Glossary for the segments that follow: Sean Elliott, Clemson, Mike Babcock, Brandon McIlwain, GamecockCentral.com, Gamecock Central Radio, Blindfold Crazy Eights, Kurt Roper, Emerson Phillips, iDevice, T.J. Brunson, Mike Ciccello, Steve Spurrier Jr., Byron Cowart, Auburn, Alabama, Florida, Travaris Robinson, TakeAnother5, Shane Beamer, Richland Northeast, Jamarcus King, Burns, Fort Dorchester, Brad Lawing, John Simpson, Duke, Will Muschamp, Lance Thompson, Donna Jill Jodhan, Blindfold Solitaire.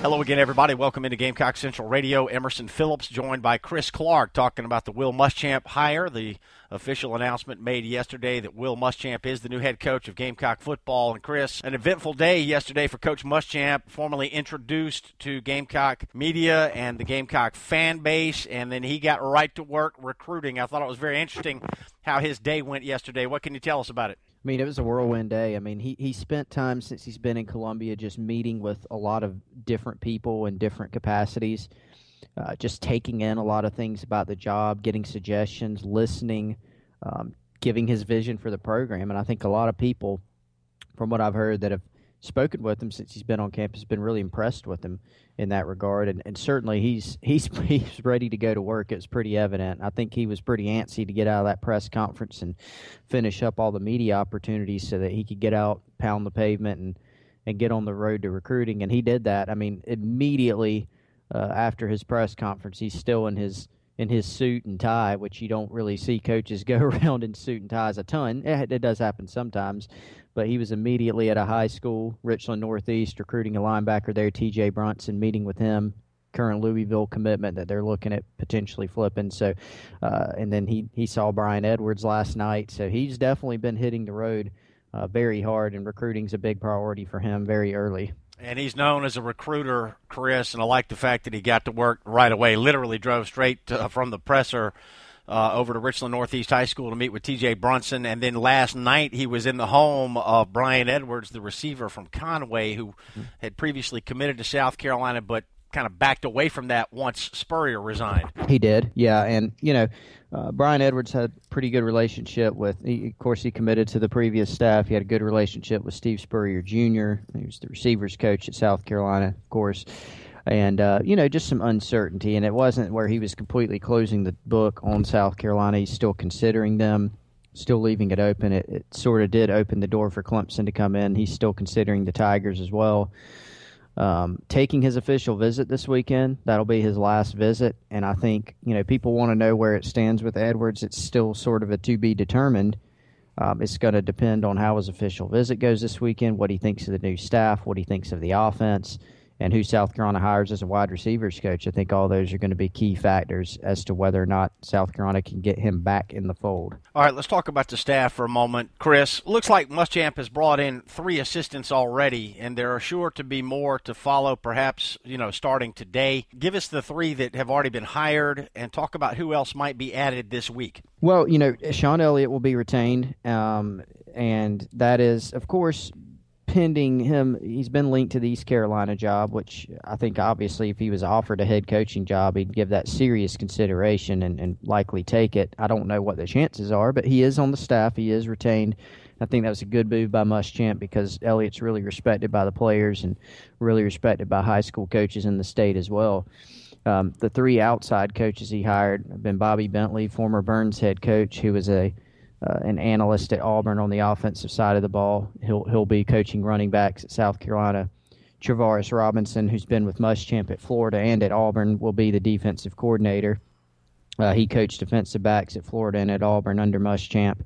Hello again, everybody. Welcome into Gamecock Central Radio. Emerson Phillips joined by Chris Clark talking about the Will Muschamp hire, the official announcement made yesterday that Will Muschamp is the new head coach of Gamecock football. And Chris, an eventful day yesterday for Coach Muschamp, formally introduced to Gamecock media and the Gamecock fan base, and then he got right to work recruiting. I thought it was very interesting how his day went yesterday. What can you tell us about it? I mean, it was a whirlwind day. I mean, he spent time since he's been in Columbia just meeting with a lot of different people in different capacities, just taking in a lot of things about the job, getting suggestions, listening, giving his vision for the program. And I think a lot of people, from what I've heard, that have spoken with him since he's been on campus, been really impressed with him in that regard. And certainly he's ready to go to work. It was pretty evident. I think he was pretty antsy to get out of that press conference and finish up all the media opportunities so that he could get out, pound the pavement, and get on the road to recruiting. And he did that. I mean, immediately after his press conference, he's still in his suit and tie, which you don't really see coaches go around in suit and ties a ton. It does happen sometimes, but he was immediately at a high school, Richland Northeast, recruiting a linebacker there, T.J. Brunson, meeting with him, current Louisville commitment that they're looking at potentially flipping. So, and then he saw Brian Edwards last night. So he's definitely been hitting the road very hard, and recruiting's a big priority for him very early. And he's known as a recruiter, Chris, and I like the fact that he got to work right away, literally drove straight from the presser over to Richland Northeast High School to meet with T.J. Brunson. And then last night he was in the home of Brian Edwards, the receiver from Conway, who had previously committed to South Carolina but kind of backed away from that once Spurrier resigned. He did, yeah. And, you know, Brian Edwards had a pretty good relationship with, of course, he committed to the previous staff. He had a good relationship with Steve Spurrier Jr. He was the receivers coach at South Carolina, of course. And, you know, just some uncertainty. And it wasn't where he was completely closing the book on South Carolina. He's still considering them, still leaving it open. It sort of did open the door for Clemson to come in. He's still considering the Tigers as well. Taking his official visit this weekend. That'll be his last visit. And I think, you know, people want to know where it stands with Edwards. It's still sort of a to be determined. It's going to depend on how his official visit goes this weekend, what he thinks of the new staff, what he thinks of the offense, and who South Carolina hires as a wide receivers coach. I think all those are going to be key factors as to whether or not South Carolina can get him back in the fold. All right, let's talk about the staff for a moment. Chris, looks like Muschamp has brought in 3 assistants already, and there are sure to be more to follow, perhaps, you know, starting today. Give us the 3 that have already been hired and talk about who else might be added this week. Well, you know, Sean Elliott will be retained, and that is, of course, pending him. He's been linked to the East Carolina job, which I think obviously if he was offered a head coaching job, he'd give that serious consideration and likely take it. I don't know what the chances are, but he is on the staff. He is retained. I think that was a good move by Muschamp because Elliott's really respected by the players and really respected by high school coaches in the state as well. The 3 outside coaches he hired have been Bobby Bentley, former Burns head coach, who was an analyst at Auburn on the offensive side of the ball. He'll be coaching running backs at South Carolina. Travaris Robinson, who's been with Muschamp at Florida and at Auburn, will be the defensive coordinator. He coached defensive backs at Florida and at Auburn under Muschamp.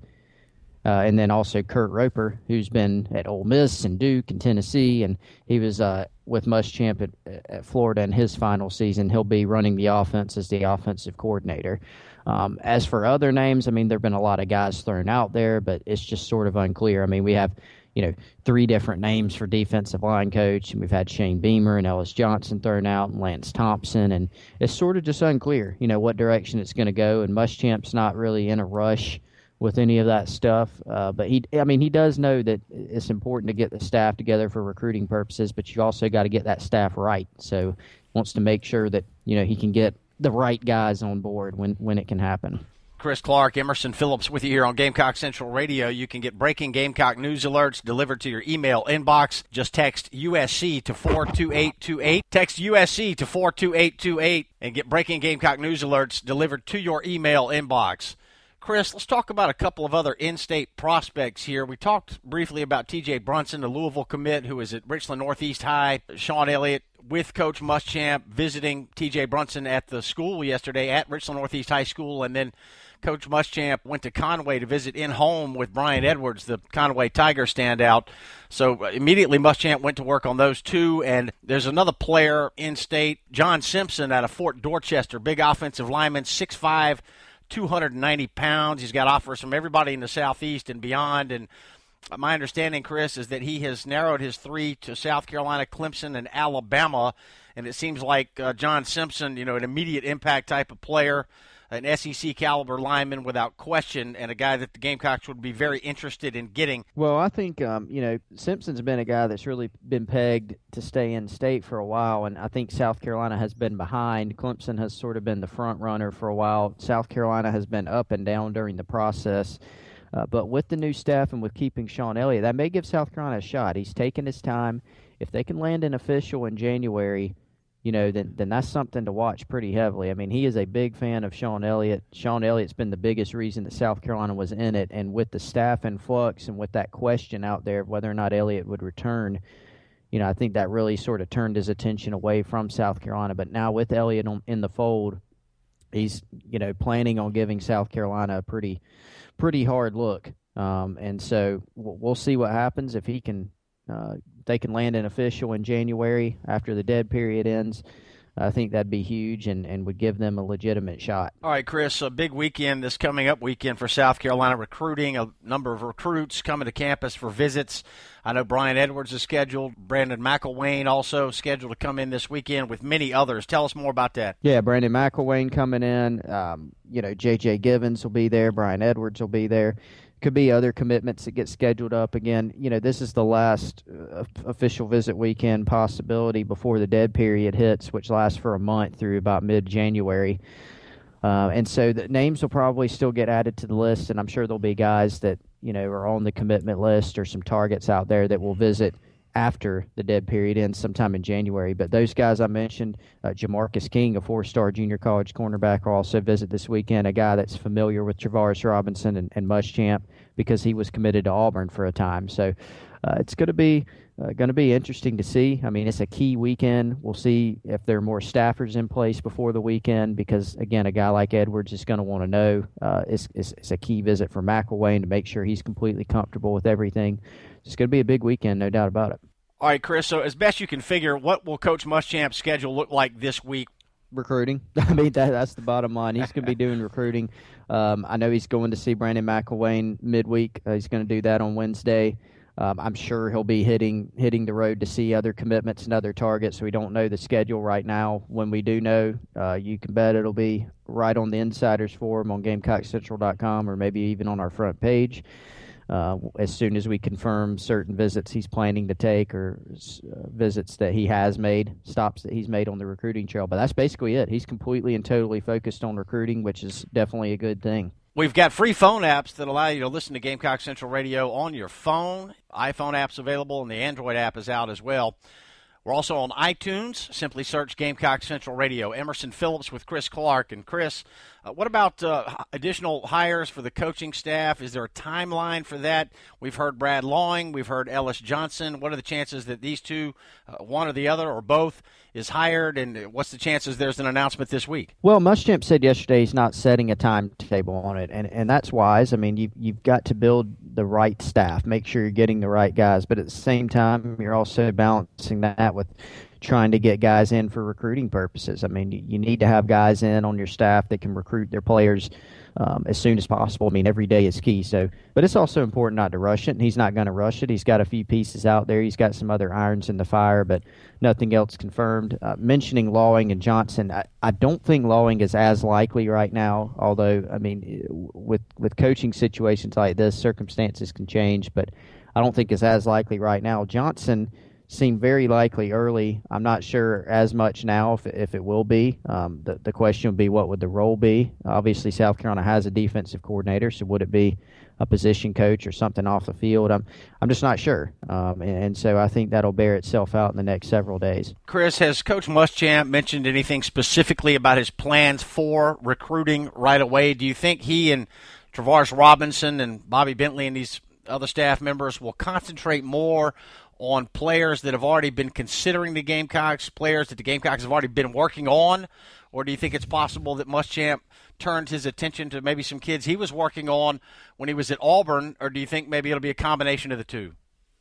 And then also Kurt Roper, who's been at Ole Miss and Duke and Tennessee, and he was with Muschamp at Florida in his final season. He'll be running the offense as the offensive coordinator. As for other names, I mean, there have been a lot of guys thrown out there, but it's just sort of unclear. I mean, we have, you know, 3 different names for defensive line coach, and we've had Shane Beamer and Ellis Johnson thrown out and Lance Thompson, and it's sort of just unclear, you know, what direction it's going to go, and Muschamp's not really in a rush with any of that stuff. But he does know that it's important to get the staff together for recruiting purposes, but you also got to get that staff right. So wants to make sure that, you know, he can get the right guys on board when it can happen. Chris Clark, Emerson Phillips with you here on Gamecock Central Radio. You can get breaking Gamecock news alerts delivered to your email inbox. Just text USC to 42828. Text USC to 42828 and get breaking Gamecock news alerts delivered to your email inbox. Chris, let's talk about a couple of other in-state prospects here. We talked briefly about T.J. Brunson, the Louisville commit, who is at Richland Northeast High. Sean Elliott with Coach Muschamp visiting T.J. Brunson at the school yesterday at Richland Northeast High School, and then Coach Muschamp went to Conway to visit in-home with Brian Edwards, the Conway Tiger standout. So immediately Muschamp went to work on those two, and there's another player in-state, John Simpson out of Fort Dorchester, big offensive lineman, 6'5", 290 pounds. He's got offers from everybody in the Southeast and beyond. And my understanding, Chris, is that he has narrowed his three to South Carolina, Clemson, and Alabama. And it seems like John Simpson, you know, an immediate impact type of player, an SEC caliber lineman without question, and a guy that the Gamecocks would be very interested in getting. Well, I think, Simpson's been a guy that's really been pegged to stay in state for a while, and I think South Carolina has been behind. Clemson has sort of been the front runner for a while. South Carolina has been up and down during the process. But with the new staff and with keeping Sean Elliott, that may give South Carolina a shot. He's taking his time. If they can land an official in January, then that's something to watch pretty heavily. I mean, he is a big fan of Sean Elliott. Sean Elliott's been the biggest reason that South Carolina was in it, and with the staff in flux and with that question out there of whether or not Elliott would return, I think that really sort of turned his attention away from South Carolina. But now with Elliott in the fold, he's, planning on giving South Carolina a pretty hard look. And so we'll see what happens if he can they can land an official in January after the dead period ends. I think that'd be huge and would give them a legitimate shot. All right, Chris, a big weekend this coming up weekend for South Carolina recruiting, a number of recruits coming to campus for visits. I know Brian Edwards is scheduled, Brandon McIlwain also scheduled to come in this weekend with many others. Tell us more about that. Yeah, Brandon McIlwain coming in. JJ Givens will be there. Brian Edwards will be there. Could be other commitments that get scheduled up again. This is the last official visit weekend possibility before the dead period hits, which lasts for a month through about mid-January. And so the names will probably still get added to the list, and I'm sure there'll be guys that, are on the commitment list or some targets out there that will visit after the dead period ends sometime in January. But those guys I mentioned, Jamarcus King, a four-star junior college cornerback, will also visit this weekend, a guy that's familiar with Travaris Robinson and Muschamp because he was committed to Auburn for a time. So it's going to be interesting to see. I mean, it's a key weekend. We'll see if there are more staffers in place before the weekend because, again, a guy like Edwards is going to want to know. It's a key visit for McIlwain to make sure he's completely comfortable with everything. It's going to be a big weekend, no doubt about it. All right, Chris, so as best you can figure, what will Coach Muschamp's schedule look like this week? Recruiting. I mean, that's the bottom line. He's going to be doing recruiting. I know he's going to see Brandon McIlwain midweek. He's going to do that on Wednesday. I'm sure he'll be hitting the road to see other commitments and other targets. We don't know the schedule right now. When we do know, you can bet it'll be right on the Insiders Forum on GamecockCentral.com or maybe even on our front page. As soon as we confirm certain visits he's planning to take or visits that he has made, stops that he's made on the recruiting trail. But that's basically it. He's completely and totally focused on recruiting, which is definitely a good thing. We've got free phone apps that allow you to listen to Gamecock Central Radio on your phone. iPhone app's available, and the Android app is out as well. We're also on iTunes. Simply search Gamecock Central Radio. Emerson Phillips with Chris Clark. And, Chris, what about additional hires for the coaching staff? Is there a timeline for that? We've heard Brad Lawing. We've heard Ellis Johnson. What are the chances that these two, one or the other or both, is hired? And what's the chances there's an announcement this week? Well, Muschamp said yesterday he's not setting a timetable on it, and that's wise. I mean, you've got to build the right staff. Make sure you're getting the right guys. But at the same time, you're also balancing that with trying to get guys in for recruiting purposes. I mean, you need to have guys in on your staff that can recruit their players as soon as possible. I mean, every day is key. So, but it's also important not to rush it, and he's not going to rush it. He's got a few pieces out there. He's got some other irons in the fire, but nothing else confirmed. Mentioning Lawing and Johnson, I don't think Lawing is as likely right now, although, I mean, with coaching situations like this, circumstances can change, but I don't think it's as likely right now. Johnson seemed very likely early. I'm not sure as much now if it will be. The question would be, what would the role be? Obviously, South Carolina has a defensive coordinator, so would it be a position coach or something off the field? I'm just not sure. And so I think that'll bear itself out in the next several days. Chris, has Coach Muschamp mentioned anything specifically about his plans for recruiting right away? Do you think he and Travaris Robinson and Bobby Bentley and these other staff members will concentrate more on players that have already been considering the Gamecocks, players that the Gamecocks have already been working on? Or do you think it's possible that Muschamp turned his attention to maybe some kids he was working on when he was at Auburn? Or do you think maybe it'll be a combination of the two?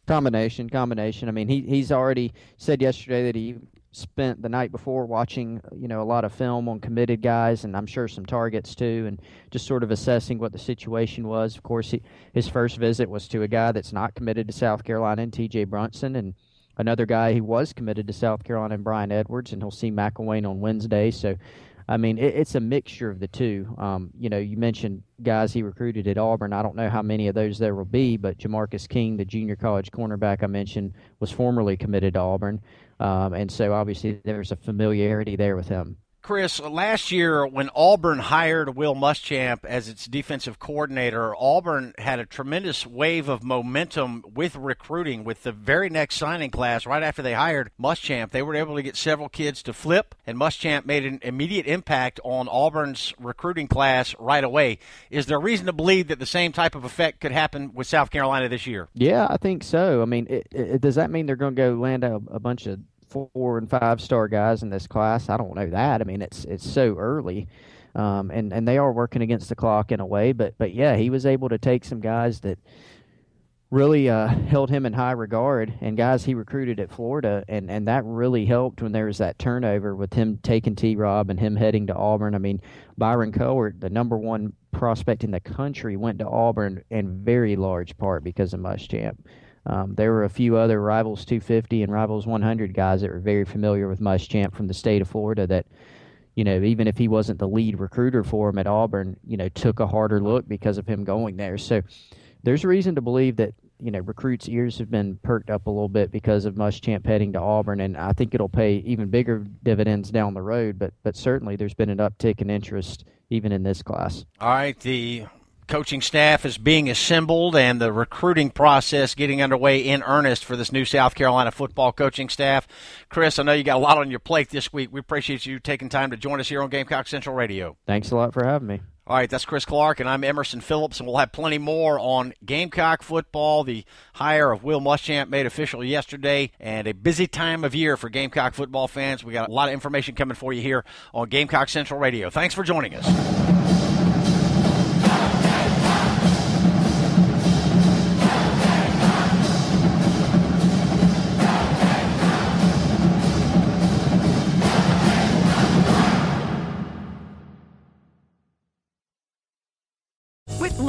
Combination. I mean, he's already said yesterday that he spent the night before watching, a lot of film on committed guys, and I'm sure some targets too, and just sort of assessing what the situation was. Of course, his first visit was to a guy that's not committed to South Carolina, and T.J. Brunson, and another guy he was committed to South Carolina, and Brian Edwards, and he'll see McIlwain on Wednesday. So, I mean, it's a mixture of the two. You mentioned guys he recruited at Auburn. I don't know how many of those there will be, but Jamarcus King, the junior college cornerback I mentioned, was formerly committed to Auburn. And so, obviously, there's a familiarity there with him. Chris, last year when Auburn hired Will Muschamp as its defensive coordinator, Auburn had a tremendous wave of momentum with recruiting. With the very next signing class, right after they hired Muschamp, they were able to get several kids to flip, and Muschamp made an immediate impact on Auburn's recruiting class right away. Is there reason to believe that the same type of effect could happen with South Carolina this year? Yeah, I think so. I mean, does that mean they're going to go land a bunch of 4- and 5-star guys in this class? I don't know that. I mean, it's so early, and they are working against the clock in a way. But yeah, he was able to take some guys that really held him in high regard, and guys he recruited at Florida, and that really helped when there was that turnover with him taking T-Rob and him heading to Auburn. I mean, Byron Cowart, the number one prospect in the country, went to Auburn in very large part because of Muschamp. There were a few other Rivals 250 and Rivals 100 guys that were very familiar with Muschamp from the state of Florida that, even if he wasn't the lead recruiter for him at Auburn, took a harder look because of him going there. So there's reason to believe that, recruits' ears have been perked up a little bit because of Muschamp heading to Auburn, and I think it'll pay even bigger dividends down the road. But certainly there's been an uptick in interest even in this class. All right, the coaching staff is being assembled and the recruiting process getting underway in earnest for this new South Carolina football coaching staff. Chris, I know you got a lot on your plate this week. We appreciate you taking time to join us here on Gamecock Central Radio. Thanks a lot for having me. All right, that's Chris Clark, and I'm Emerson Phillips, and we'll have plenty more on Gamecock football. The hire of Will Muschamp made official yesterday, and a busy time of year for Gamecock football fans. We got a lot of information coming for you here on Gamecock Central Radio. Thanks for joining us.